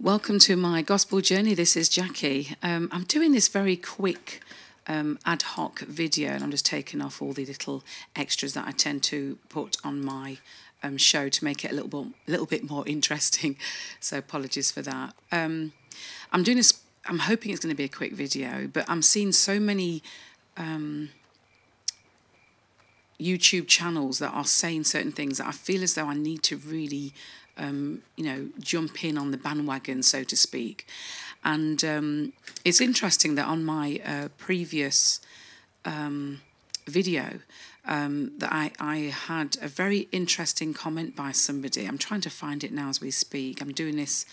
Welcome to my gospel journey. This is Jackie. I'm doing this very quick ad hoc video, and I'm just taking off all the little extras that I tend to put on my show to make it a little bit more interesting. So apologies for that. I'm doing this. I'm hoping it's going to be a quick video, but I'm seeing so many YouTube channels that are saying certain things that I feel as though I need to really jump in on the bandwagon, so to speak. And it's interesting that on my previous video that I had a very interesting comment by somebody. I'm trying to find it now as we speak. I'm doing this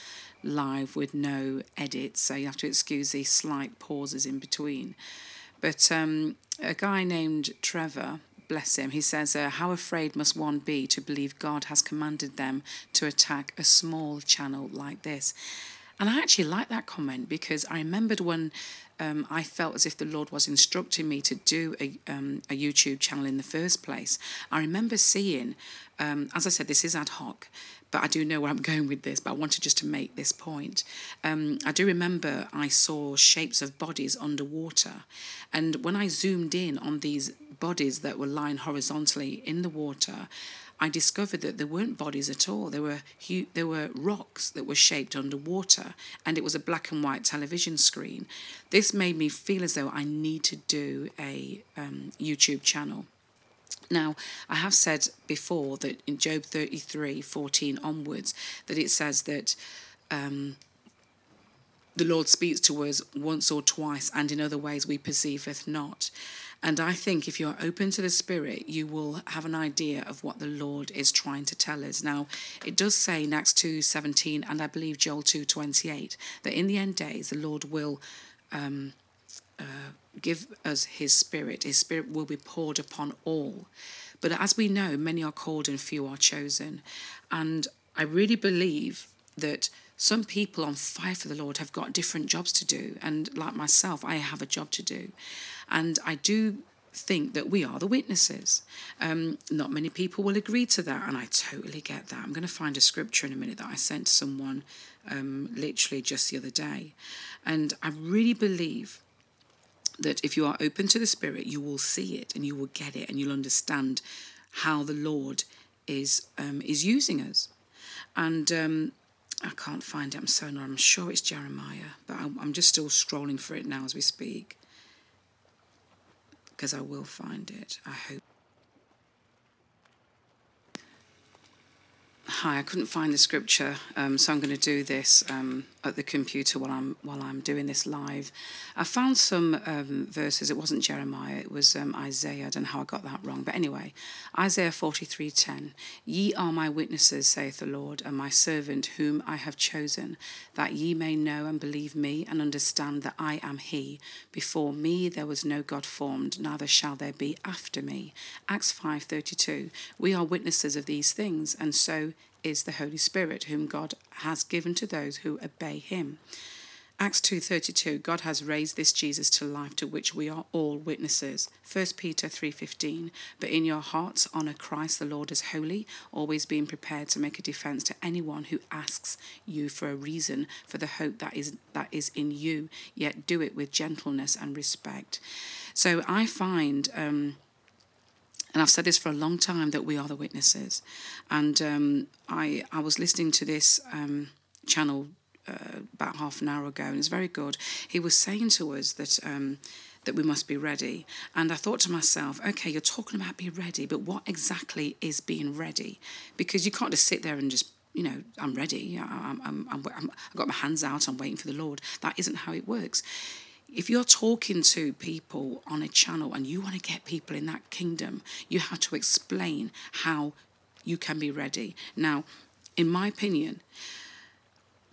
live with no edits, so you have to excuse these slight pauses in between. But a guy named Trevor, bless him, he says, how afraid must one be to believe God has commanded them to attack a small channel like this? And I actually like that comment, because I remembered when I felt as if the Lord was instructing me to do a YouTube channel in the first place. I remember seeing, as I said, this is ad hoc, but I do know where I'm going with this, but I wanted just to make this point. I do remember I saw shapes of bodies underwater, and when I zoomed in on these bodies that were lying horizontally in the water, I discovered that there weren't bodies at all. There were rocks that were shaped underwater, and it was a black and white television screen. This made me feel as though I need to do a YouTube channel. Now, I have said before that in Job 33:14 onwards, that it says that the Lord speaks to us once or twice, and in other ways we perceiveth not. And I think if you're open to the Spirit, you will have an idea of what the Lord is trying to tell us. Now, it does say in Acts 2:17, and I believe Joel 2:28, that in the end days the Lord will give us his Spirit. His Spirit will be poured upon all. But as we know, many are called and few are chosen. And I really believe that some people on fire for the Lord have got different jobs to do. And like myself, I have a job to do. And I do think that we are the witnesses. Not many people will agree to that, and I totally get that. I'm going to find a scripture in a minute that I sent to someone literally just the other day. And I really believe that if you are open to the Spirit, you will see it and you will get it, and you'll understand how the Lord is using us. And I can't find it. I'm so not. I'm sure it's Jeremiah, but I'm just still scrolling for it now as we speak, because I will find it, I hope. Hi, I couldn't find the scripture, so I'm going to do this at the computer while I'm doing this live. I found some verses. It wasn't Jeremiah, it was Isaiah. I don't know how I got that wrong, but anyway, Isaiah 43:10. Ye are my witnesses, saith the Lord, and my servant whom I have chosen, that ye may know and believe me, and understand that I am he. Before me there was no God formed, neither shall there be after me. Acts 5:32. We are witnesses of these things, and so is the Holy Spirit, whom God has given to those who obey him. Acts 2:32, God has raised this Jesus to life, to which we are all witnesses. 1 Peter 3:15, but in your hearts honour Christ the Lord as holy, always being prepared to make a defence to anyone who asks you for a reason for the hope that is in you, yet do it with gentleness and respect. So I find, and I've said this for a long time, that we are the witnesses. And I was listening to this channel about half an hour ago, and it's very good. He was saying to us that that we must be ready. And I thought to myself, okay, you're talking about being ready, but what exactly is being ready? Because you can't just sit there and just, I'm ready. I've got my hands out. I'm waiting for the Lord. That isn't how it works. If you're talking to people on a channel and you want to get people in that kingdom, you have to explain how you can be ready. Now, in my opinion,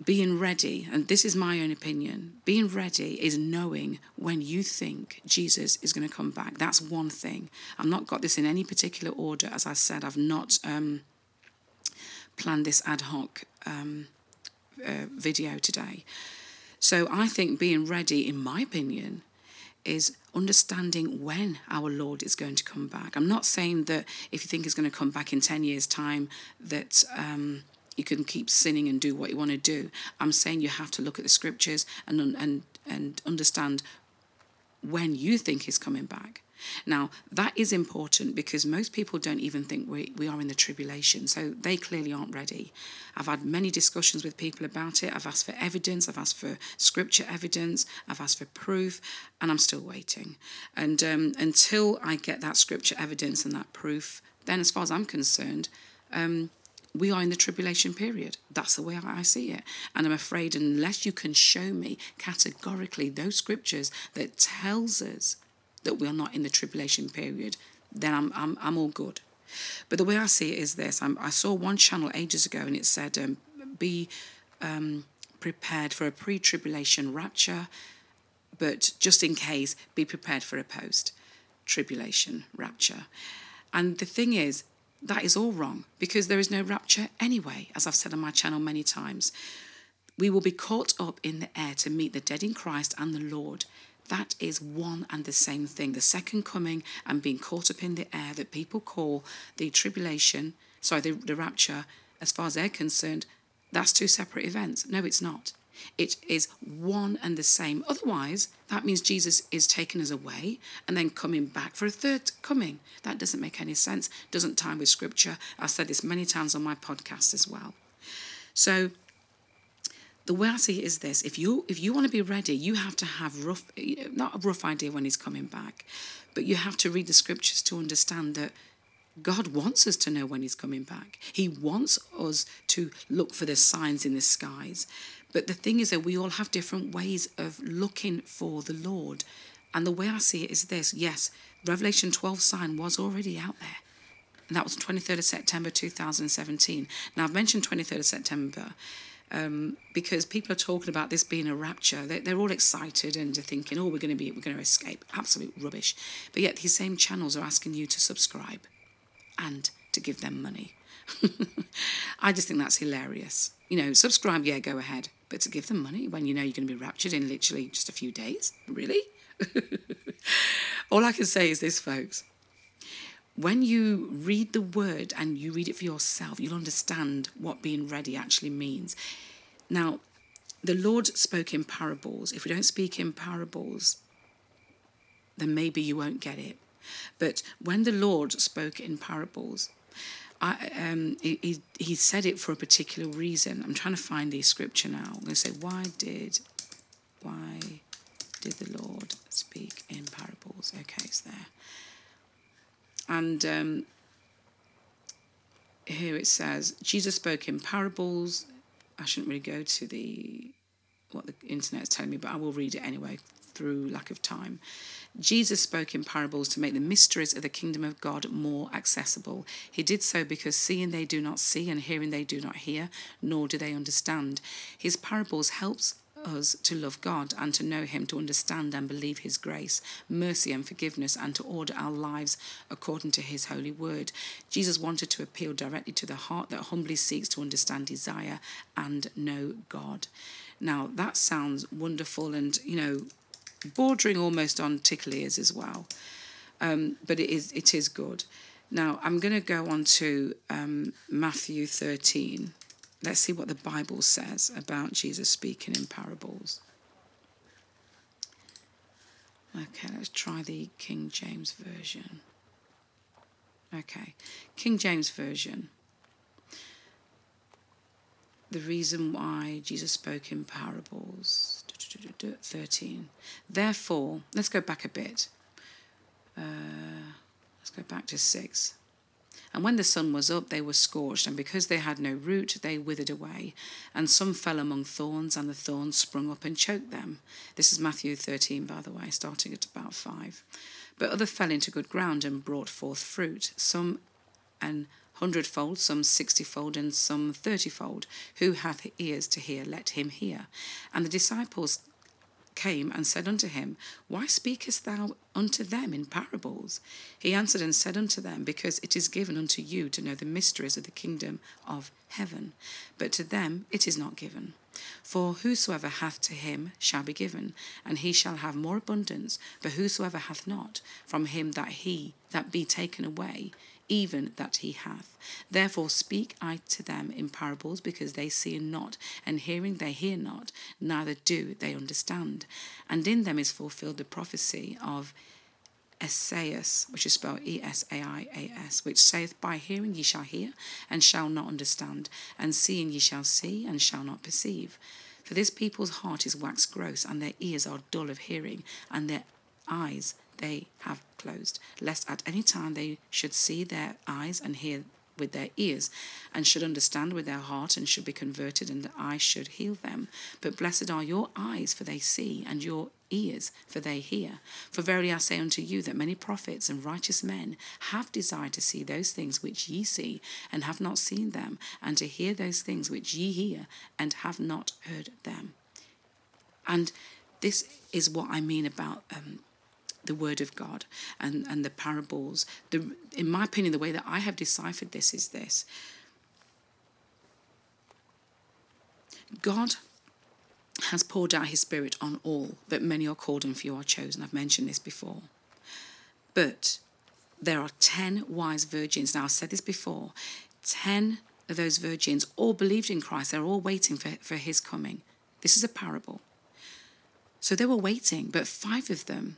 being ready, and this is my own opinion, being ready is knowing when you think Jesus is going to come back. That's one thing. I've not got this in any particular order. As I said, I've not planned this ad hoc video today. So I think being ready, in my opinion, is understanding when our Lord is going to come back. I'm not saying that if you think he's going to come back in 10 years' time, that You can keep sinning and do what you want to do. I'm saying you have to look at the scriptures and understand when you think he's coming back. Now, that is important because most people don't even think we are in the tribulation, so they clearly aren't ready. I've had many discussions with people about it. I've asked for evidence. I've asked for scripture evidence. I've asked for proof, and I'm still waiting. And until I get that scripture evidence and that proof, then as far as I'm concerned, we are in the tribulation period. That's the way I see it. And I'm afraid unless you can show me categorically those scriptures that tells us that we are not in the tribulation period, then I'm all good. But the way I see it is this. I saw one channel ages ago and it said, be prepared for a pre-tribulation rapture, but just in case, be prepared for a post-tribulation rapture. And the thing is, that is all wrong because there is no rapture anyway, as I've said on my channel many times. We will be caught up in the air to meet the dead in Christ and the Lord. That is one and the same thing. The second coming and being caught up in the air that people call the tribulation, sorry, the rapture, as far as they're concerned, that's two separate events. No, it's not. It is one and the same. Otherwise, that means Jesus is taking us away and then coming back for a third coming. That doesn't make any sense. Doesn't tie with scripture. I've said this many times on my podcast as well. So the way I see it is this. If you want to be ready, you have to have not a rough idea when he's coming back, but you have to read the scriptures to understand that God wants us to know when he's coming back. He wants us to look for the signs in the skies. But the thing is that we all have different ways of looking for the Lord. And the way I see it is this. Yes, Revelation 12 sign was already out there. And that was 23rd of September 2017. Now, I've mentioned 23rd of September because people are talking about this being a rapture. They're all excited and they're thinking, oh, we're going to escape. Absolute rubbish. But yet these same channels are asking you to subscribe and to give them money. I just think that's hilarious. You know, subscribe, yeah, go ahead. But to give them money when you know you're going to be raptured in literally just a few days? Really? All I can say is this, folks. When you read the word and you read it for yourself, you'll understand what being ready actually means. Now, the Lord spoke in parables. If we don't speak in parables, then maybe you won't get it. But when the Lord spoke in parables, he said it for a particular reason. I'm trying to find the scripture now. I'm going to say, why did the Lord speak in parables? Okay, it's there. And here it says, Jesus spoke in parables. I shouldn't really go to what the internet is telling me, but I will read it anyway through lack of time. Jesus spoke in parables to make the mysteries of the kingdom of God more accessible. He did so because seeing they do not see and hearing they do not hear, nor do they understand. His parables helps us to love God and to know him, to understand and believe his grace, mercy and forgiveness, and to order our lives according to his holy word. Jesus wanted to appeal directly to the heart that humbly seeks to understand, desire and know God. Now that sounds wonderful and, you know, bordering almost on tickle ears as well, but it is good. Now I'm going to go on to Matthew 13. Let's see what the Bible says about Jesus speaking in parables. Okay, let's try the King James Version. Okay, King James Version. The reason why Jesus spoke in parables. 13. Therefore, let's go back a bit. Let's go back to 6. And when the sun was up, they were scorched, and because they had no root, they withered away. And some fell among thorns, and the thorns sprung up and choked them. This is Matthew 13, by the way, starting at about 5. But others fell into good ground and brought forth fruit, some an 100-fold, some 60-fold, and some 30-fold. Who hath ears to hear, let him hear. And the disciples came and said unto him, Why speakest thou unto them in parables? He answered and said unto them, Because it is given unto you to know the mysteries of the kingdom of heaven, but to them it is not given. For whosoever hath to him shall be given, and he shall have more abundance. But whosoever hath not, from him that be taken away, even that he hath. Therefore speak I to them in parables, because they see not, and hearing they hear not, neither do they understand. And in them is fulfilled the prophecy of Esaias, which is spelled E-S-A-I-A-S, which saith, by hearing ye shall hear, and shall not understand, and seeing ye shall see, and shall not perceive. For this people's heart is waxed gross, and their ears are dull of hearing, and their eyes they have closed, lest at any time they should see their eyes and hear with their ears, and should understand with their heart, and should be converted, and that I should heal them. But blessed are your eyes, for they see, and your ears, for they hear. For verily I say unto you, that many prophets and righteous men have desired to see those things which ye see, and have not seen them, and to hear those things which ye hear, and have not heard them. And this is what I mean about the Word of God and the parables. In my opinion, the way that I have deciphered this is this. God has poured out his Spirit on all, but many are called and few are chosen. I've mentioned this before. But there are 10 wise virgins. Now, I've said this before. 10 of those virgins all believed in Christ. They're all waiting for his coming. This is a parable. So they were waiting, but 5 of them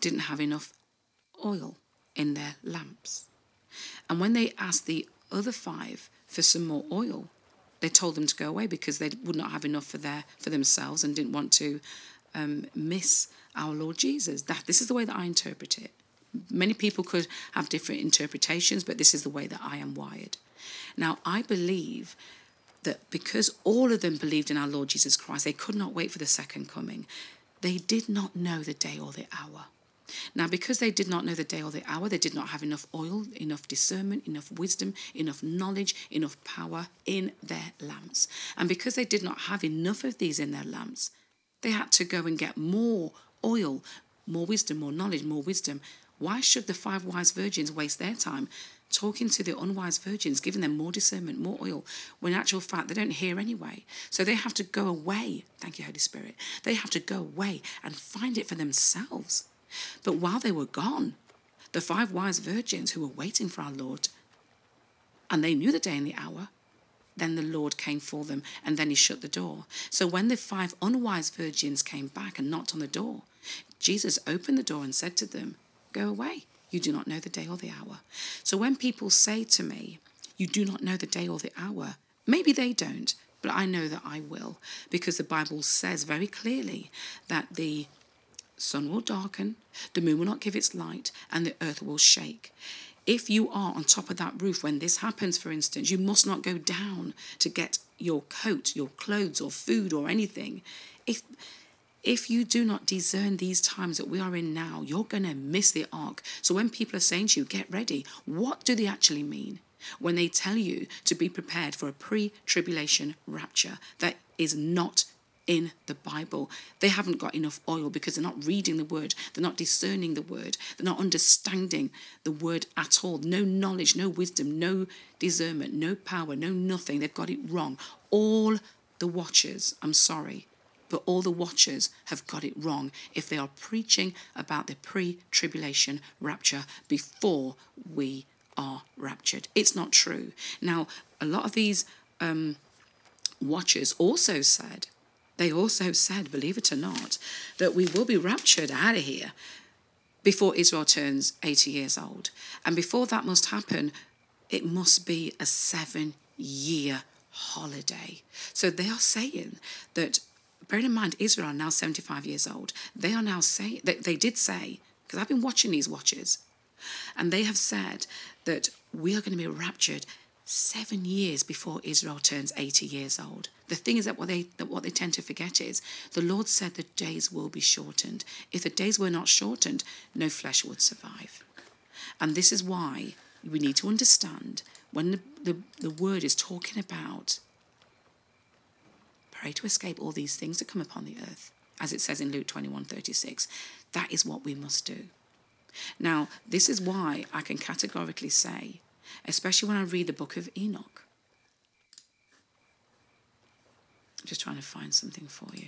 didn't have enough oil in their lamps. And when they asked the other 5 for some more oil, they told them to go away because they would not have enough for themselves and didn't want to miss our Lord Jesus. This is the way that I interpret it. Many people could have different interpretations, but this is the way that I am wired. Now, I believe that because all of them believed in our Lord Jesus Christ, they could not wait for the second coming. They did not know the day or the hour. Now, because they did not know the day or the hour, they did not have enough oil, enough discernment, enough wisdom, enough knowledge, enough power in their lamps. And because they did not have enough of these in their lamps, they had to go and get more oil, more wisdom, more knowledge, more wisdom. Why should the 5 wise virgins waste their time talking to the unwise virgins, giving them more discernment, more oil, when in actual fact they don't hear anyway? So they have to go away. Thank you, Holy Spirit. They have to go away and find it for themselves. But while they were gone, the 5 wise virgins who were waiting for our Lord, and they knew the day and the hour, then the Lord came for them, and then he shut the door. So when the 5 unwise virgins came back and knocked on the door, Jesus opened the door and said to them, go away, you do not know the day or the hour. So when people say to me, you do not know the day or the hour, maybe they don't, but I know that I will, because the Bible says very clearly that the sun will darken, the moon will not give its light, and the earth will shake. If you are on top of that roof when this happens, for instance, you must not go down to get your coat, your clothes, or food, or anything. If you do not discern these times that we are in now, you're going to miss the ark. So when people are saying to you, get ready, what do they actually mean? When they tell you to be prepared for a pre-tribulation rapture, that is not in the Bible. They haven't got enough oil because they're not reading the word. They're not discerning the word. They're not understanding the word at all. No knowledge, no wisdom, no discernment, no power, no nothing. They've got it wrong. All the watchers, I'm sorry, but all the watchers have got it wrong if they are preaching about the pre-tribulation rapture before we are raptured. It's not true. Now, a lot of these watchers also said, believe it or not, that we will be raptured out of here before Israel turns 80 years old. And before that must happen, it must be a 7-year holiday. So they are saying that, bear in mind, Israel are now 75 years old. They are now saying, they did say, because I've been watching these watchers, and they have said that we are going to be raptured 7 years before Israel turns 80 years old. The thing is that what they tend to forget is the Lord said the days will be shortened. If the days were not shortened, no flesh would survive. And this is why we need to understand when the word is talking about pray to escape all these things that come upon the earth, as it says in Luke 21:36. That is what we must do. Now, this is why I can categorically say, especially when I read the book of Enoch. I'm just trying to find something for you.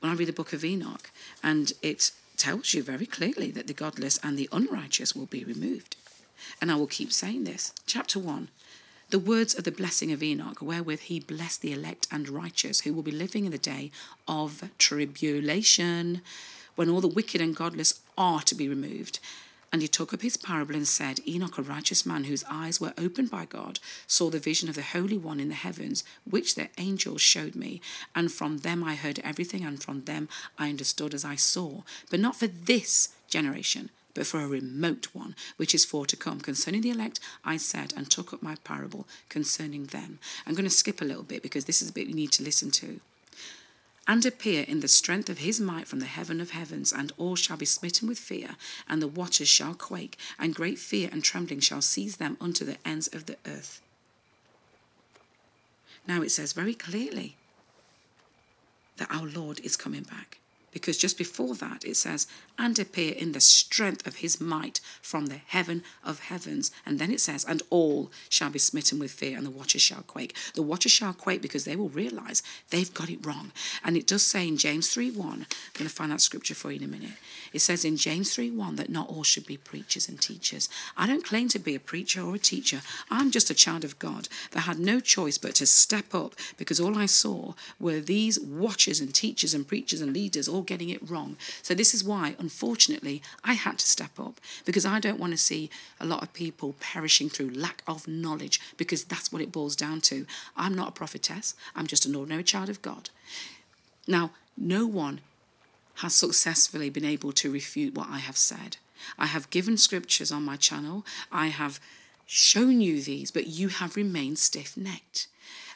When I read the book of Enoch, and it tells you very clearly that the godless and the unrighteous will be removed. And I will keep saying this. Chapter 1. The words of the blessing of Enoch, wherewith he blessed the elect and righteous, who will be living in the day of tribulation, when all the wicked and godless are to be removed. And he took up his parable and said, Enoch, a righteous man, whose eyes were opened by God, saw the vision of the Holy One in the heavens, which the angels showed me. And from them I heard everything, and from them I understood as I saw. But not for this generation, but for a remote one, which is for to come. Concerning the elect, I said, and took up my parable concerning them. I'm going to skip a little bit, because this is a bit you need to listen to. And appear in the strength of his might from the heaven of heavens, and all shall be smitten with fear, and the waters shall quake, and great fear and trembling shall seize them unto the ends of the earth. Now it says very clearly that our Lord is coming back, because just before that it says, and appear in the strength of his might from the heaven of heavens. And then it says, and all shall be smitten with fear, and the watchers shall quake. The watchers shall quake because they will realise they've got it wrong. And it does say in James 3:1, I'm going to find that scripture for you in a minute. It says in James 3:1 that not all should be preachers and teachers. I don't claim to be a preacher or a teacher. I'm just a child of God that had no choice but to step up, because all I saw were these watchers and teachers and preachers and leaders all getting it wrong. So this is why, unfortunately, I had to step up, because I don't want to see a lot of people perishing through lack of knowledge, because that's what it boils down to. I'm not a prophetess. I'm just an ordinary child of God. Now, no one has successfully been able to refute what I have said. I have given scriptures on my channel. I have shown you these, but you have remained stiff-necked.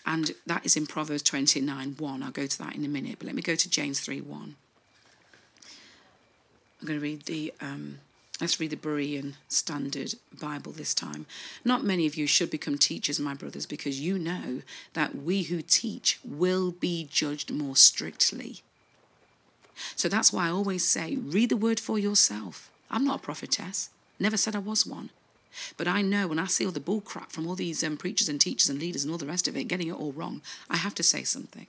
And that is in Proverbs 29:1. I'll go to that in a minute, but let me go to James 3:1. I'm going to read the, let's read the Berean Standard Bible this time. Not many of you should become teachers, my brothers, because you know that we who teach will be judged more strictly. So that's why I always say, read the word for yourself. I'm not a prophetess. Never said I was one. But I know when I see all the bull crap from all these preachers and teachers and leaders and all the rest of it, getting it all wrong, I have to say something.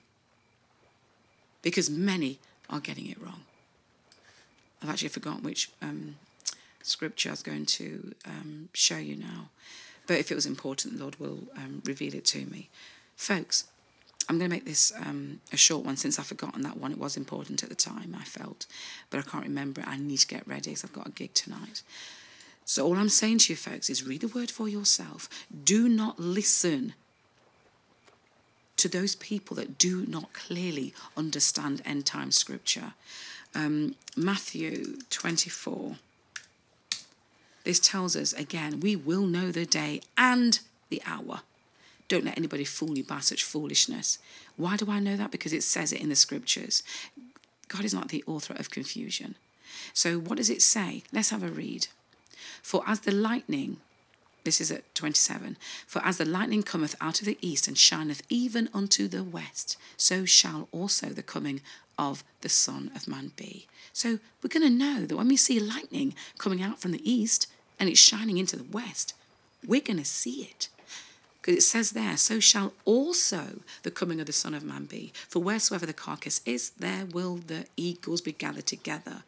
Because many are getting it wrong. I've actually forgotten which scripture I was going to show you now. But if it was important, the Lord will reveal it to me. Folks, I'm going to make this a short one, since I've forgotten that one. It was important at the time, I felt. But I can't remember it. I need to get ready, because I've got a gig tonight. So all I'm saying to you, folks, is read the word for yourself. Do not listen to those people that do not clearly understand end-time scripture. Matthew 24. This tells us, again, we will know the day and the hour. Don't let anybody fool you by such foolishness. Why do I know that? Because it says it in the scriptures. God is not the author of confusion. So what does it say? Let's have a read. For as the lightning, this is at 27, for as the lightning cometh out of the east and shineth even unto the west, so shall also the coming of the Son of Man be. So we're going to know that when we see lightning coming out from the east and it's shining into the west, we're going to see it. Because it says there, so shall also the coming of the Son of Man be. For wheresoever the carcass is, there will the eagles be gathered together.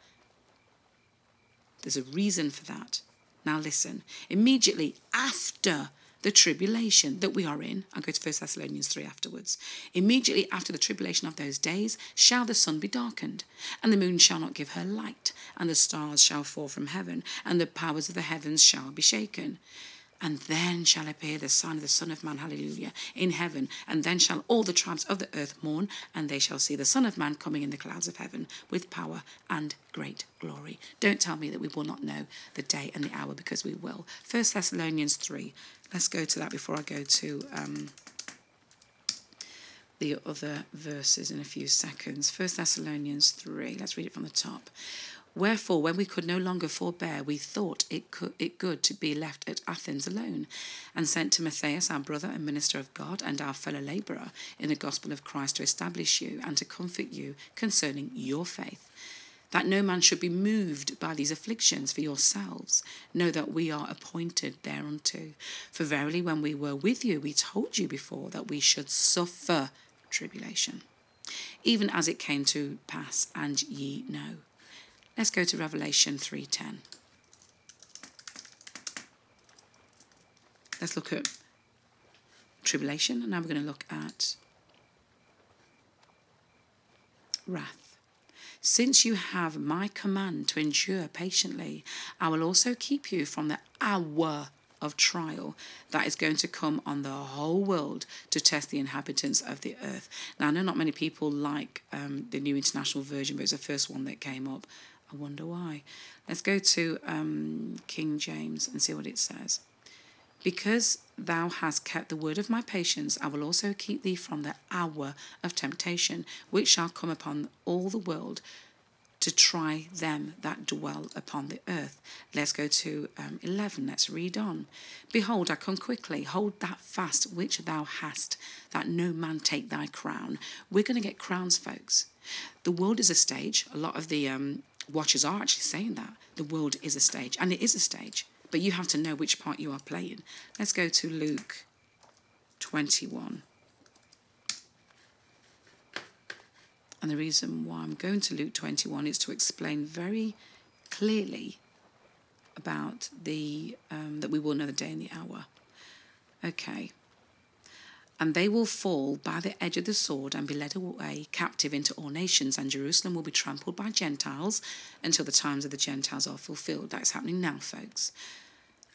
There's a reason for that. Now listen, immediately after the tribulation that we are in, I'll go to 1 Thessalonians 3 afterwards, immediately after the tribulation of those days shall the sun be darkened, and the moon shall not give her light, and the stars shall fall from heaven, and the powers of the heavens shall be shaken. And then shall appear the sign of the Son of Man, hallelujah, in heaven. And then shall all the tribes of the earth mourn, and they shall see the Son of Man coming in the clouds of heaven with power and great glory. Don't tell me that we will not know the day and the hour, because we will. 1 Thessalonians 3. Let's go to that before I go to the other verses in a few seconds. 1 Thessalonians 3. Let's read it from the top. Wherefore, when we could no longer forbear, we thought it good to be left at Athens alone, and sent Timothy, our brother and minister of God, and our fellow labourer in the gospel of Christ, to establish you and to comfort you concerning your faith, that no man should be moved by these afflictions for yourselves. Know that we are appointed thereunto. For verily, when we were with you, we told you before that we should suffer tribulation, even as it came to pass, and ye know. Let's go to Revelation 3:10. Let's look at tribulation, and now we're going to look at wrath. Since you have my command to endure patiently, I will also keep you from the hour of trial that is going to come on the whole world to test the inhabitants of the earth. Now, I know not many people like the New International Version, but it's the first one that came up. I wonder why. Let's go to King James and see what it says. Because thou hast kept the word of my patience, I will also keep thee from the hour of temptation, which shall come upon all the world to try them that dwell upon the earth. Let's go to 11. Let's read on. Behold, I come quickly. Hold that fast which thou hast, that no man take thy crown. We're going to get crowns, folks. The world is a stage. A lot of the watchers are actually saying that. The world is a stage, and it is a stage. But you have to know which part you are playing. Let's go to Luke 21. And the reason why I'm going to Luke 21 is to explain very clearly about the that we will know the day and the hour. Okay. And they will fall by the edge of the sword and be led away captive into all nations, and Jerusalem will be trampled by Gentiles until the times of the Gentiles are fulfilled. That's happening now, folks.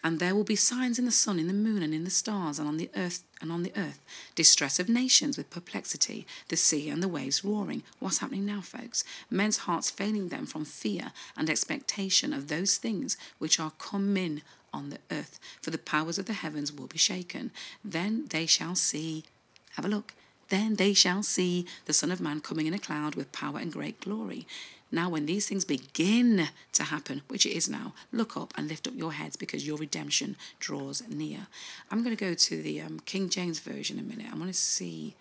And there will be signs in the sun, in the moon, and in the stars, and on the earth, distress of nations with perplexity, the sea and the waves roaring. What's happening now, folks? Men's hearts failing them from fear and expectation of those things which are coming on the earth, for the powers of the heavens will be shaken. Then they shall see, have a look, then they shall see the Son of Man coming in a cloud with power and great glory. Now when these things begin to happen, which it is now, look up and lift up your heads, because your redemption draws near. I'm going to go to the King James Version in a minute. I want to see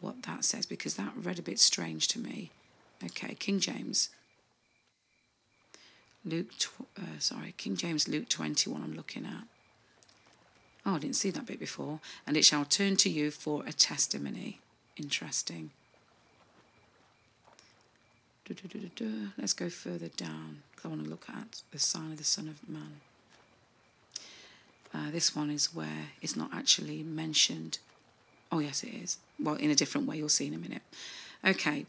what that says, because that read a bit strange to me. Okay, King James. King James, Luke 21 I'm looking at. Oh, I didn't see that bit before. And it shall turn to you for a testimony. Interesting. Let's go further down, because I want to look at the sign of the Son of Man. This one is where it's not actually mentioned. Oh, yes, it is. Well, in a different way, you'll see in a minute. Okay.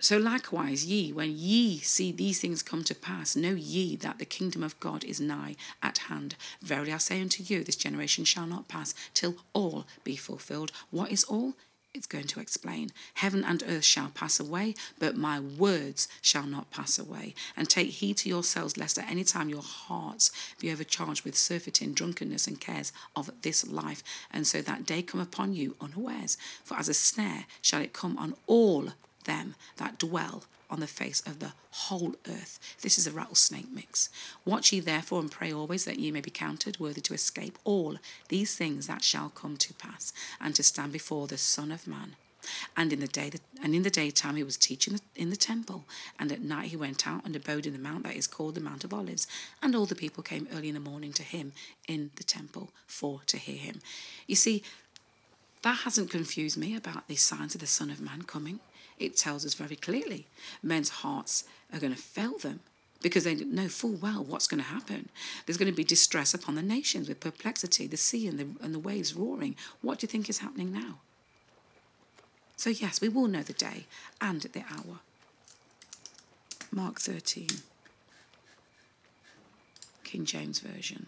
So likewise, ye, when ye see these things come to pass, know ye that the kingdom of God is nigh at hand. Verily I say unto you, this generation shall not pass till all be fulfilled. What is all? It's going to explain. Heaven and earth shall pass away, but my words shall not pass away. And take heed to yourselves, lest at any time your hearts be overcharged with surfeiting, drunkenness, and cares of this life. And so that day come upon you unawares. For as a snare shall it come on all them that dwell on the face of the whole earth. This is a rattlesnake mix. Watch ye therefore and pray always, that ye may be counted worthy to escape all these things that shall come to pass, and to stand before the Son of Man. And in the daytime he was teaching in the temple, and at night he went out and abode in the mount that is called the Mount of Olives. And all the people came early in the morning to him in the temple for to hear him. You see, that hasn't confused me about the signs of the Son of Man coming. It tells us very clearly men's hearts are going to fail them, because they know full well what's going to happen. There's going to be distress upon the nations with perplexity, the sea and the waves roaring. What do you think is happening now? So yes, we will know the day and the hour. Mark 13, King James Version.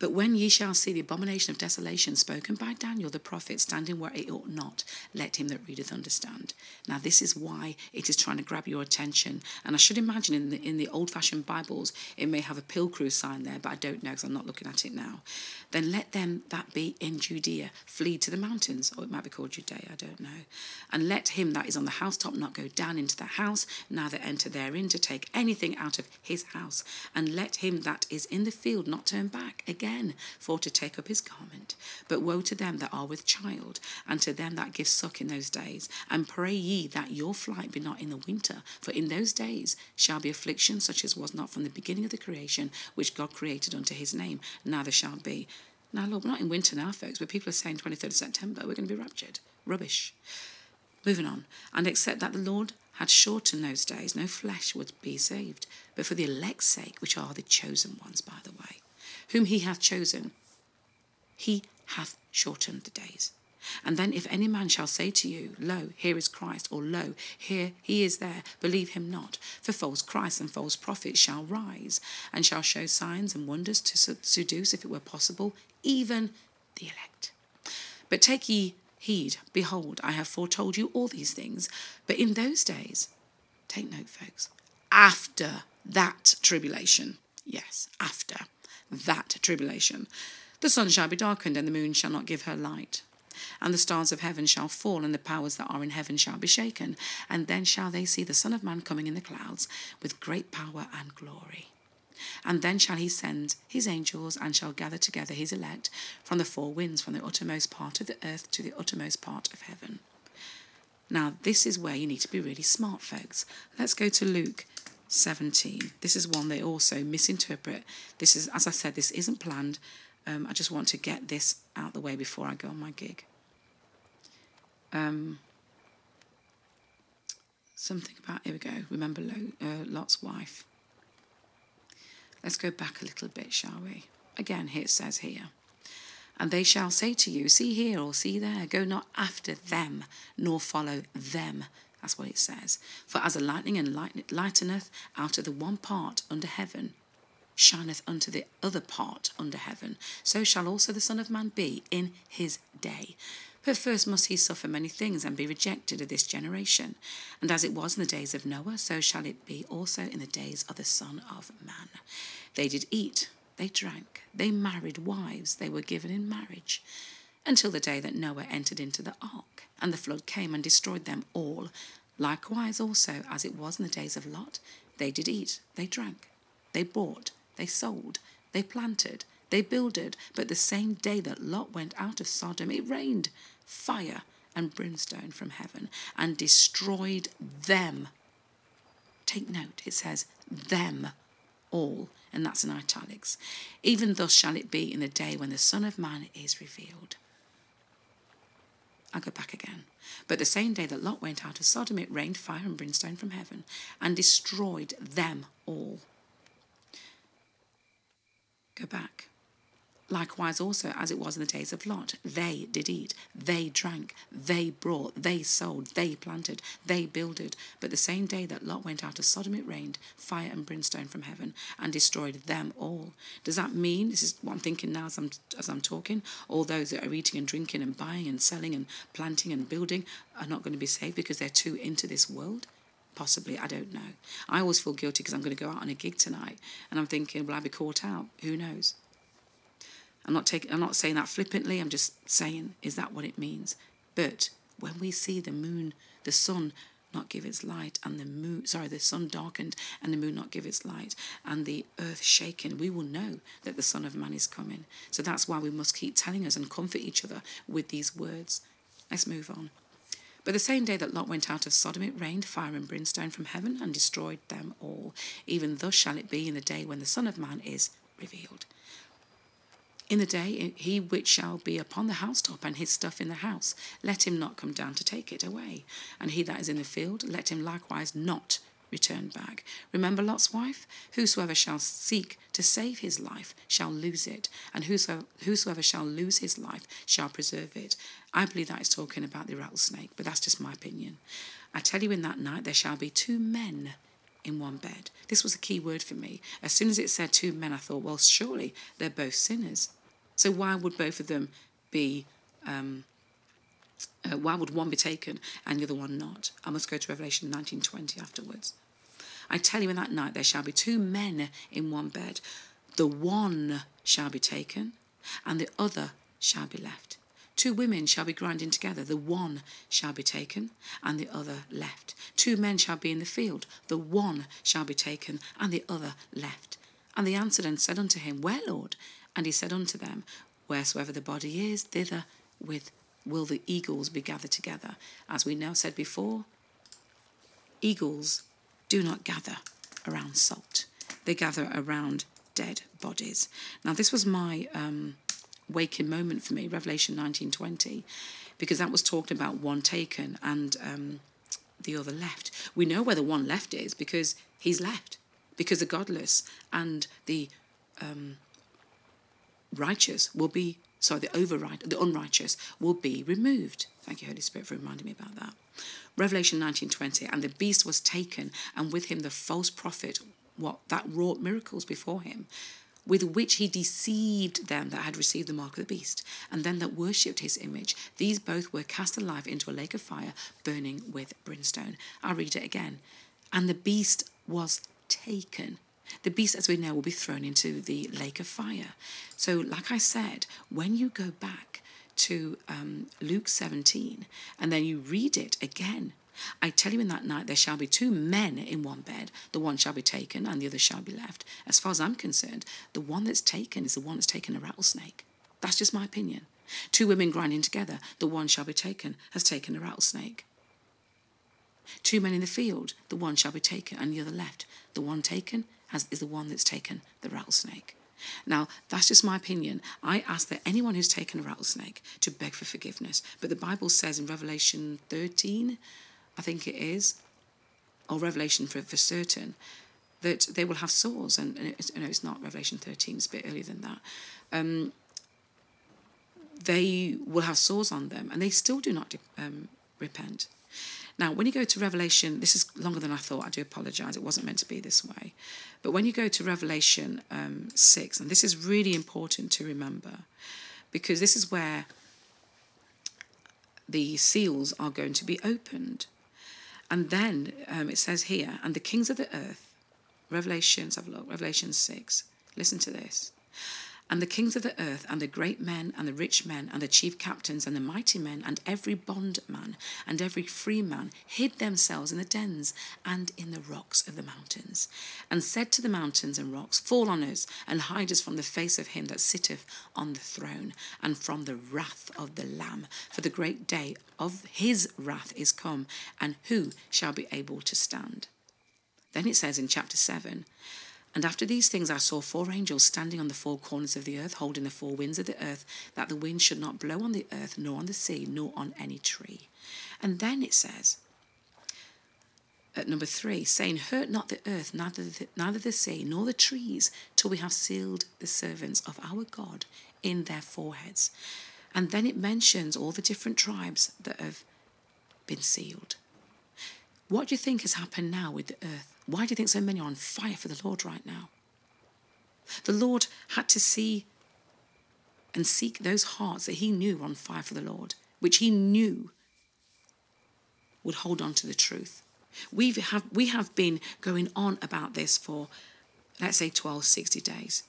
But when ye shall see the abomination of desolation spoken by Daniel the prophet standing where it ought not, let him that readeth understand. Now this is why it is trying to grab your attention. And I should imagine in the old-fashioned Bibles it may have a pilcrew sign there, but I don't know because I'm not looking at it now. Then let them that be in Judea flee to the mountains, or it might be called Judea, I don't know. And let him that is on the housetop not go down into the house, neither enter therein to take anything out of his house. And let him that is in the field not turn back again, for to take up his garment. But woe to them that are with child, and to them that give suck in those days. And pray ye that your flight be not in the winter, for in those days shall be affliction such as was not from the beginning of the creation, which God created unto his name, neither shall be. Now, Lord, we're not in winter now, folks, but people are saying 23rd of September, we're going to be raptured. Rubbish. Moving on. And except that the Lord had shortened those days, no flesh would be saved, but for the elect's sake, which are the chosen ones, by the way, whom he hath chosen, he hath shortened the days. And then if any man shall say to you, Lo, here is Christ, or Lo, here he is there, believe him not. For false Christs and false prophets shall rise, and shall show signs and wonders to seduce, if it were possible, even the elect. But take ye heed, behold, I have foretold you all these things. But in those days, take note, folks, after that tribulation, yes, after that tribulation, the sun shall be darkened, and the moon shall not give her light. And the stars of heaven shall fall, and the powers that are in heaven shall be shaken. And then shall they see the Son of Man coming in the clouds with great power and glory. And then shall he send his angels, and shall gather together his elect from the four winds, from the uttermost part of the earth to the uttermost part of heaven. Now, this is where you need to be really smart, folks. Let's go to Luke 17. This is one they also misinterpret. This is, as I said, this isn't planned. I just want to get this out the way before I go on my gig. Something about, here we go, remember Lot's wife. Let's go back a little bit, shall we? Again, here it says here, and they shall say to you, see here or see there, go not after them, nor follow them. That's what it says. For as a lightning lighteneth out of the one part under heaven, shineth unto the other part under heaven, so shall also the Son of Man be in his day. But first must he suffer many things, and be rejected of this generation. And as it was in the days of Noah, so shall it be also in the days of the Son of Man. They did eat, they drank, they married wives, they were given in marriage, until the day that Noah entered into the ark, and the flood came and destroyed them all. Likewise also, as it was in the days of Lot, they did eat, they drank, they bought, they sold, they planted, they builded, but the same day that Lot went out of Sodom, it rained fire and brimstone from heaven, and destroyed them. Take note, it says them all, and that's in italics. Even thus shall it be in the day when the Son of Man is revealed. I'll go back again. But the same day that Lot went out of Sodom, it rained fire and brimstone from heaven, and destroyed them all. Go back. Likewise also, as it was in the days of Lot, they did eat, they drank, they brought, they sold, they planted, they builded. But the same day that Lot went out of Sodom, it rained fire and brimstone from heaven, and destroyed them all. Does that mean, this is what I'm thinking now as I'm talking, all those that are eating and drinking and buying and selling and planting and building are not going to be saved because they're too into this world? Possibly, I don't know. I always feel guilty because I'm going to go out on a gig tonight, and I'm thinking, will I be caught out? Who knows? I'm not saying that flippantly. I'm just saying, is that what it means? But when we see the sun not give its light, and the sun darkened, and the moon not give its light, and the earth shaken, we will know that the Son of Man is coming. So that's why we must keep telling us and comfort each other with these words. Let's move on. But the same day that Lot went out of Sodom, it rained fire and brimstone from heaven, and destroyed them all. Even thus shall it be in the day when the Son of Man is revealed. In the day, he which shall be upon the housetop, and his stuff in the house, let him not come down to take it away. And he that is in the field, let him likewise not return back. Remember Lot's wife? Whosoever shall seek to save his life shall lose it, and whosoever shall lose his life shall preserve it. I believe that is talking about the rattlesnake, but that's just my opinion. I tell you, in that night there shall be two men in one bed. This was a key word for me. As soon as it said two men, I thought, well, surely they're both sinners. So why would both of them be... why would one be taken and the other one not? I must go to Revelation 19:20 afterwards. I tell you, in that night there shall be two men in one bed. The one shall be taken, and the other shall be left. Two women shall be grinding together. The one shall be taken, and the other left. Two men shall be in the field. The one shall be taken, and the other left. And they answered and said unto him, Where, Lord? And he said unto them, Wheresoever the body is, thither with will the eagles be gathered together. As we now said before, eagles do not gather around salt. They gather around dead bodies. Now, this was my waking moment for me, Revelation 19:20, because that was talking about one taken, and the other left. We know where the one left is because he's left, because the godless and the righteous will be, sorry, the unrighteous will be removed. Thank you, Holy Spirit, for reminding me about that. Revelation 19:20, and the beast was taken, and with him the false prophet, what, that wrought miracles before him, with which he deceived them that had received the mark of the beast, and them that worshipped his image. These both were cast alive into a lake of fire, burning with brimstone. I'll read it again. And the beast was taken. The beast, as we know, will be thrown into the lake of fire. So, like I said, when you go back to Luke 17, and then you read it again, I tell you, in that night there shall be two men in one bed. The one shall be taken and the other shall be left. As far as I'm concerned, the one that's taken is the one that's taken a rattlesnake. That's just my opinion. Two women grinding together, the one shall be taken, has taken a rattlesnake. Two men in the field, the one shall be taken and the other left. The one taken is the one that's taken the rattlesnake. Now, that's just my opinion. I ask that anyone who's taken a rattlesnake to beg for forgiveness. But the Bible says in Revelation 13... I think it is, or Revelation for certain, that they will have sores. And it's, no, it's not Revelation 13, it's a bit earlier than that. They will have sores on them, and they still do not repent. Now, when you go to Revelation, this is longer than I thought, I do apologise, it wasn't meant to be this way. But when you go to Revelation 6, and this is really important to remember, because this is where the seals are going to be opened. And then it says here, and the kings of the earth, Revelation, let's have a look, Revelation 6, listen to this. And the kings of the earth, and the great men, and the rich men, and the chief captains, and the mighty men, and every bondman, and every free man, hid themselves in the dens and in the rocks of the mountains, and said to the mountains and rocks, fall on us, and hide us from the face of him that sitteth on the throne, and from the wrath of the Lamb. For the great day of his wrath is come, and who shall be able to stand? Then it says in chapter 7, and after these things I saw four angels standing on the four corners of the earth, holding the four winds of the earth, that the wind should not blow on the earth, nor on the sea, nor on any tree. And then it says, at number 3, saying, hurt not the earth, neither the sea, nor the trees, till we have sealed the servants of our God in their foreheads. And then it mentions all the different tribes that have been sealed. What do you think has happened now with the earth? Why do you think so many are on fire for the Lord right now? The Lord had to see and seek those hearts that he knew were on fire for the Lord, which he knew would hold on to the truth. We have been going on about this for, let's say, 12, 60 days.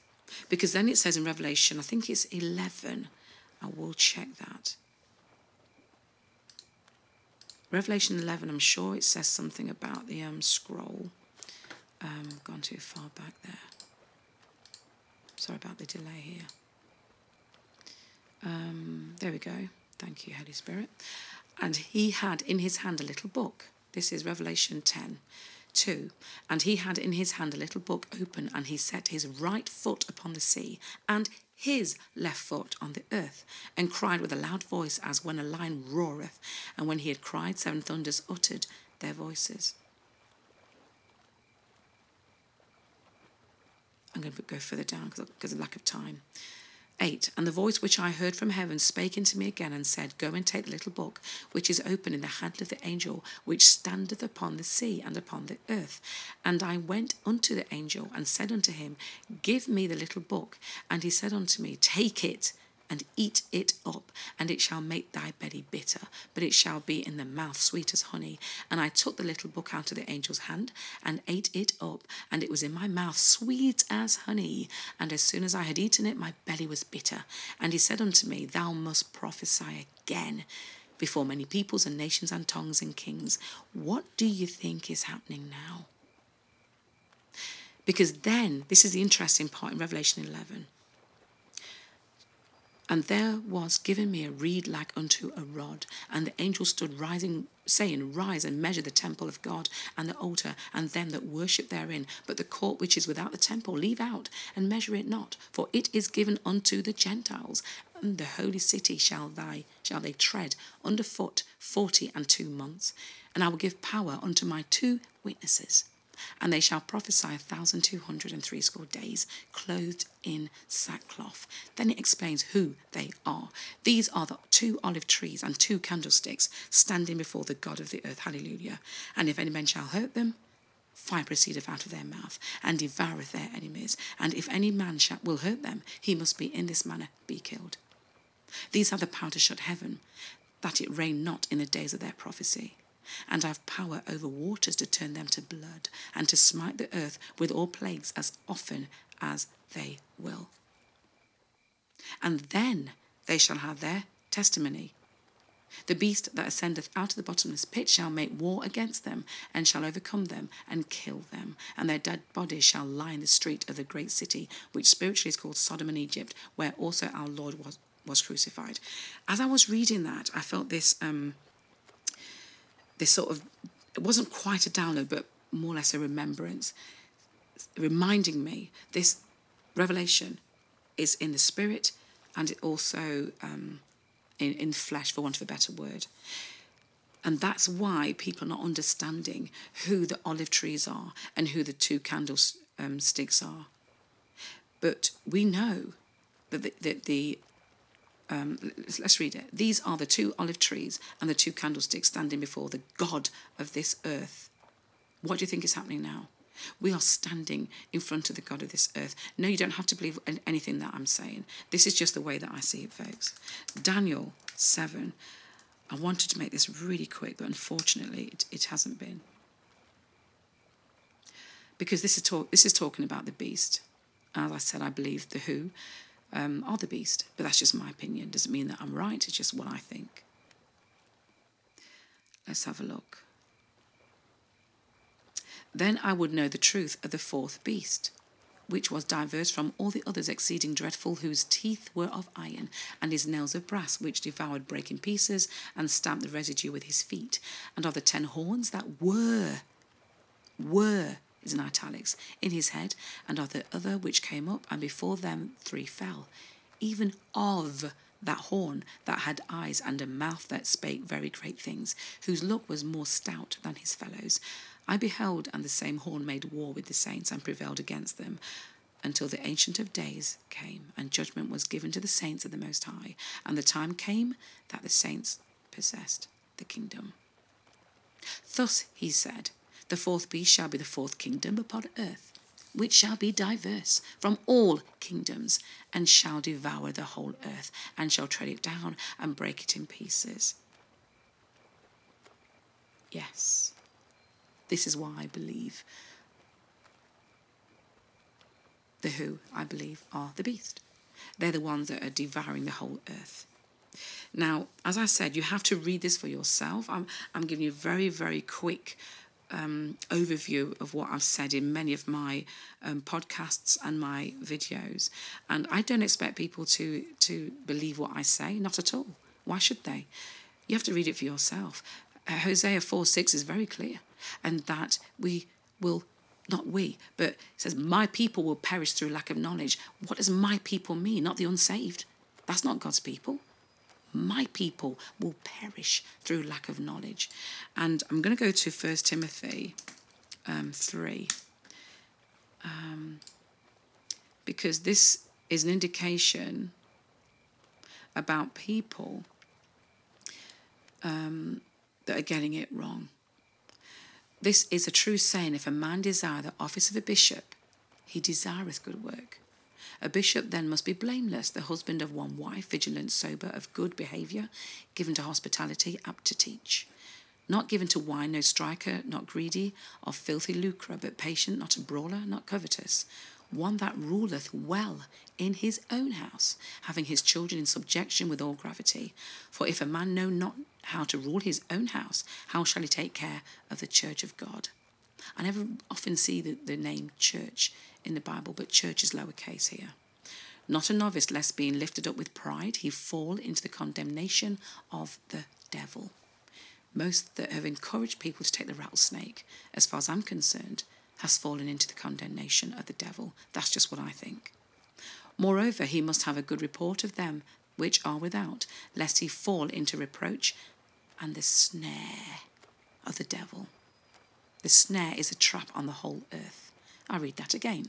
Because then it says in Revelation, I think it's 11. I will check that. Revelation 11, I'm sure it says something about the scroll. Gone too far back there. Sorry about the delay here. There we go. Thank you, Holy Spirit. And he had in his hand a little book. This is Revelation 10:2. And he had in his hand a little book open, and he set his right foot upon the sea, and his left foot on the earth, and cried with a loud voice as when a lion roareth. And when he had cried, 7 thunders uttered their voices. I'm going to go further down because of lack of time. 8, and the voice which I heard from heaven spake unto me again and said, go and take the little book which is open in the hand of the angel which standeth upon the sea and upon the earth. And I went unto the angel and said unto him, give me the little book. And he said unto me, take it and eat it up, and it shall make thy belly bitter, but it shall be in the mouth sweet as honey. And I took the little book out of the angel's hand, and ate it up, and it was in my mouth sweet as honey. And as soon as I had eaten it, my belly was bitter. And he said unto me, thou must prophesy again before many peoples and nations and tongues and kings. What do you think is happening now? Because then, this is the interesting part in Revelation 11. And there was given me a reed like unto a rod, and the angel stood rising, saying, Rise and measure the temple of God, and the altar, and them that worship therein. But the court which is without the temple leave out, and measure it not, for it is given unto the Gentiles. And the holy city shall they tread under foot 42 months. And I will give power unto my two witnesses, and they shall prophesy 1,260 days, clothed in sackcloth. Then it explains who they are. These are the two olive trees and two candlesticks standing before the God of the earth. Hallelujah. And if any man shall hurt them, fire proceedeth out of their mouth, and devoureth their enemies. And if any man will hurt them, he must be in this manner be killed. These have the power to shut heaven, that it rain not in the days of their prophecy. And I have power over waters to turn them to blood, and to smite the earth with all plagues as often as they will. And then they shall have their testimony. The beast that ascendeth out of the bottomless pit shall make war against them, and shall overcome them, and kill them. And their dead bodies shall lie in the street of the great city, which spiritually is called Sodom and Egypt, where also our Lord was crucified. As I was reading that, I felt this sort of, it wasn't quite a download, but more or less a remembrance, reminding me this revelation is in the spirit, and it also in flesh, for want of a better word. And that's why people are not understanding who the olive trees are and who the two candlesticks are. But we know that let's read it. These are the two olive trees and the two candlesticks standing before the God of this earth. What do you think is happening now? We are standing in front of the God of this earth. No, you don't have to believe anything that I'm saying. This is just the way that I see it, folks. Daniel 7. I wanted to make this really quick, but unfortunately it hasn't been. Because this is talking about the beast. As I said, I believe the who are the beast. But that's just my opinion. Doesn't mean that I'm right. It's just what I think. Let's have a look. Then I would know the truth of the fourth beast, which was diverse from all the others, exceeding dreadful, whose teeth were of iron, and his nails of brass, which devoured, brake in pieces, and stamped the residue with his feet, and of the 10 horns that were, is in italics, in his head, and of the other which came up, and before them 3 fell, even of that horn that had eyes and a mouth that spake very great things, whose look was more stout than his fellows. I beheld, and the same horn made war with the saints, and prevailed against them, until the Ancient of Days came, and judgment was given to the saints of the Most High, and the time came that the saints possessed the kingdom. Thus he said, The fourth beast shall be the fourth kingdom upon earth, which shall be diverse from all kingdoms, and shall devour the whole earth, and shall tread it down, and break it in pieces. Yes. This is why I believe the who, I believe, are the beast. They're the ones that are devouring the whole earth. Now, as I said, you have to read this for yourself. I'm giving you a very, very quick overview of what I've said in many of my podcasts and my videos. And I don't expect people to believe what I say, not at all. Why should they? You have to read it for yourself. Hosea 4:6 is very clear, and that it says, my people will perish through lack of knowledge. What does my people mean? Not the unsaved. That's not God's people. My people will perish through lack of knowledge. And I'm going to go to 1 Timothy 3, because this is an indication about people that are getting it wrong. This is a true saying, if a man desire the office of a bishop, he desireth good work. A bishop then must be blameless, the husband of one wife, vigilant, sober, of good behaviour, given to hospitality, apt to teach. Not given to wine, no striker, not greedy, of filthy lucre, but patient, not a brawler, not covetous. One that ruleth well in his own house, having his children in subjection with all gravity. For if a man know not how to rule his own house, how shall he take care of the church of God? I never often see the name church in the Bible, but church is lowercase here. not a novice, lest being lifted up with pride, he fall into the condemnation of the devil. Most that have encouraged people to take the rattlesnake, as far as I'm concerned, has fallen into the condemnation of the devil. That's just what I think. Moreover, he must have a good report of them which are without, lest he fall into reproach and the snare of the devil. The snare is a trap on the whole earth. I read that again.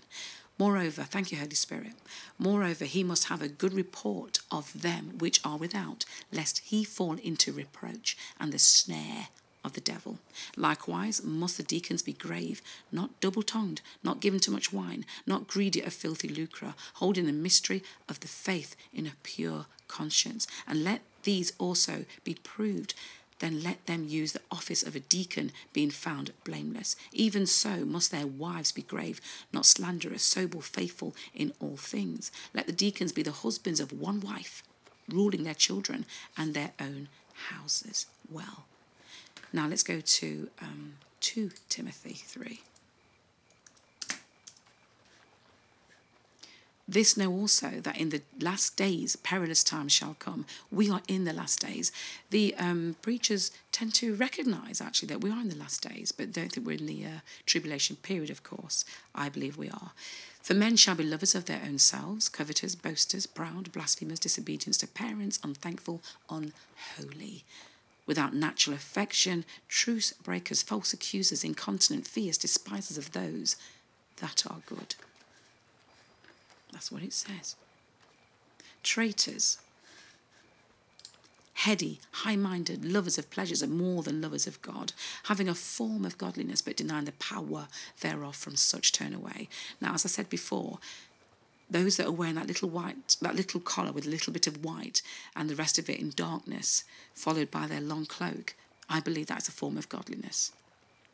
Moreover, thank you, Holy Spirit. Moreover, he must have a good report of them which are without, lest he fall into reproach and the snare of the devil. Likewise, must the deacons be grave, not double-tongued, not given to much wine, not greedy of filthy lucre, holding the mystery of the faith in a pure conscience. And let these also be proved. Then let them use the office of a deacon, being found blameless. Even so must their wives be grave, not slanderous, sober, faithful in all things. Let the deacons be the husbands of one wife, ruling their children and their own houses well. Now let's go to 2 Timothy 3. This know also, that in the last days perilous times shall come. We are in the last days. The preachers tend to recognise, actually, that we are in the last days, but don't think we're in the tribulation period, of course. I believe we are. For men shall be lovers of their own selves, covetous, boasters, proud, blasphemers, disobedient to parents, unthankful, unholy, without natural affection, truce breakers, false accusers, incontinent, fierce, despisers of those that are good. That's what it says. Traitors, heady, high-minded, lovers of pleasures, and more than lovers of God, having a form of godliness but denying the power thereof, from such turn away. Now, as I said before, those that are wearing that little white, that little collar with a little bit of white and the rest of it in darkness, followed by their long cloak, I believe that's a form of godliness.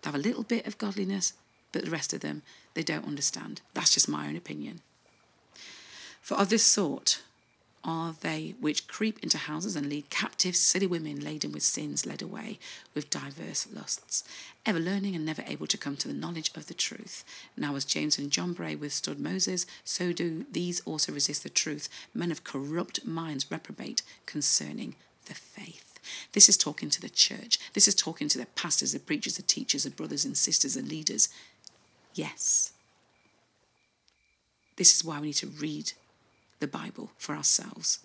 They have a little bit of godliness, but the rest of them, they don't understand. That's just my own opinion. For of this sort are they which creep into houses and lead captive silly women, laden with sins, led away with diverse lusts, ever learning and never able to come to the knowledge of the truth. Now as James and John Bray withstood Moses, so do these also resist the truth. Men of corrupt minds reprobate concerning the faith. This is talking to the church. This is talking to the pastors, the preachers, the teachers, the brothers and sisters, the leaders. Yes. This is why we need to read the Bible for ourselves.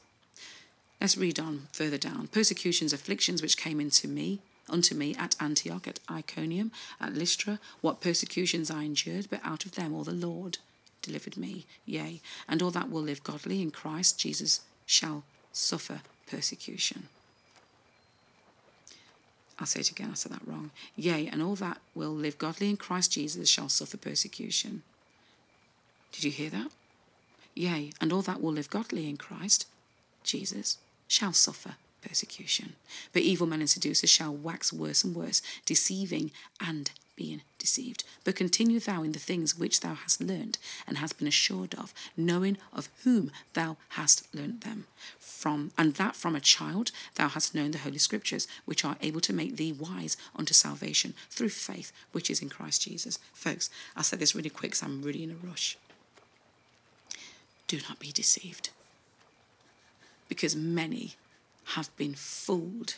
Let's read on further down. Persecutions, afflictions which came unto me at Antioch, at Iconium, at Lystra, what persecutions I endured, but out of them all the Lord delivered me. Yea, and all that will live godly in Christ Jesus shall suffer persecution. I'll say it again, I said that wrong. Yea, and all that will live godly in Christ Jesus shall suffer persecution. Did you hear that? Yea, and all that will live godly in Christ Jesus shall suffer persecution. But evil men and seducers shall wax worse and worse, deceiving and being deceived. But continue thou in the things which thou hast learnt and hast been assured of, knowing of whom thou hast learnt them. And that from a child thou hast known the holy scriptures, which are able to make thee wise unto salvation through faith which is in Christ Jesus. Folks, I'll say this really quick because I'm really in a rush. Do not be deceived, because many have been fooled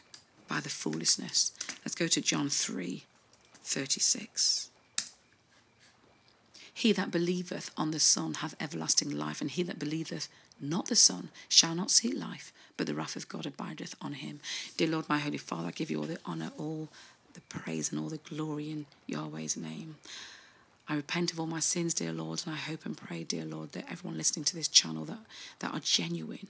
by the foolishness. Let's go to John 3:36. He that believeth on the Son hath everlasting life, and he that believeth not the Son shall not see life, but the wrath of God abideth on him. Dear Lord, my Holy Father, I give you all the honour, all the praise, and all the glory in Yahweh's name. I repent of all my sins, dear Lord, and I hope and pray, dear Lord, that everyone listening to this channel that are genuine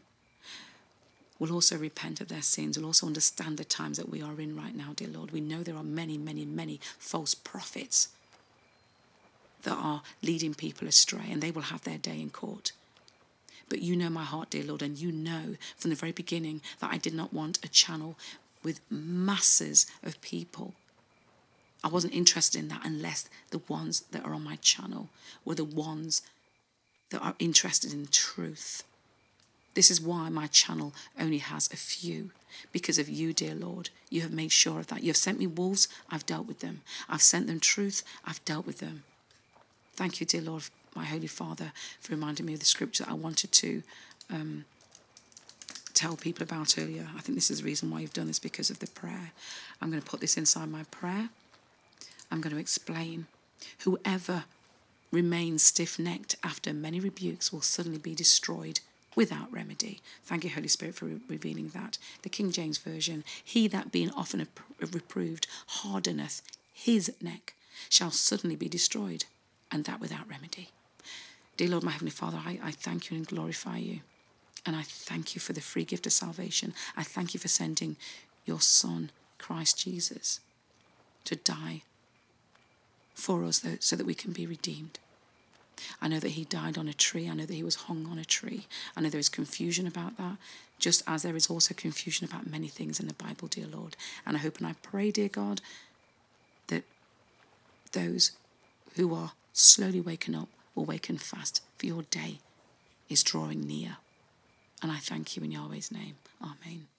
will also repent of their sins, will also understand the times that we are in right now, dear Lord. We know there are many, many, many false prophets that are leading people astray, and they will have their day in court. But you know my heart, dear Lord, and you know from the very beginning that I did not want a channel with masses of people. I wasn't interested in that unless the ones that are on my channel were the ones that are interested in truth. This is why my channel only has a few. Because of you, dear Lord, you have made sure of that. You have sent me wolves, I've dealt with them. I've sent them truth, I've dealt with them. Thank you, dear Lord, my Holy Father for reminding me of the scripture that I wanted to tell people about earlier. I think this is the reason why you've done this, because of the prayer. I'm going to put this inside my prayer. I'm going to explain. Whoever remains stiff-necked after many rebukes will suddenly be destroyed without remedy. Thank you, Holy Spirit, for revealing that. The King James Version, he that being often reproved hardeneth his neck shall suddenly be destroyed, and that without remedy. Dear Lord, my Heavenly Father, I thank you and glorify you. And I thank you for the free gift of salvation. I thank you for sending your Son, Christ Jesus, to die for us so that we can be redeemed. I know that he died on a tree. I know that he was hung on a tree. I know there is confusion about that, just as there is also confusion about many things in the Bible, dear Lord. And I hope and I pray, dear God, that those who are slowly waking up will waken fast, for your day is drawing near. And I thank you in Yahweh's name. Amen.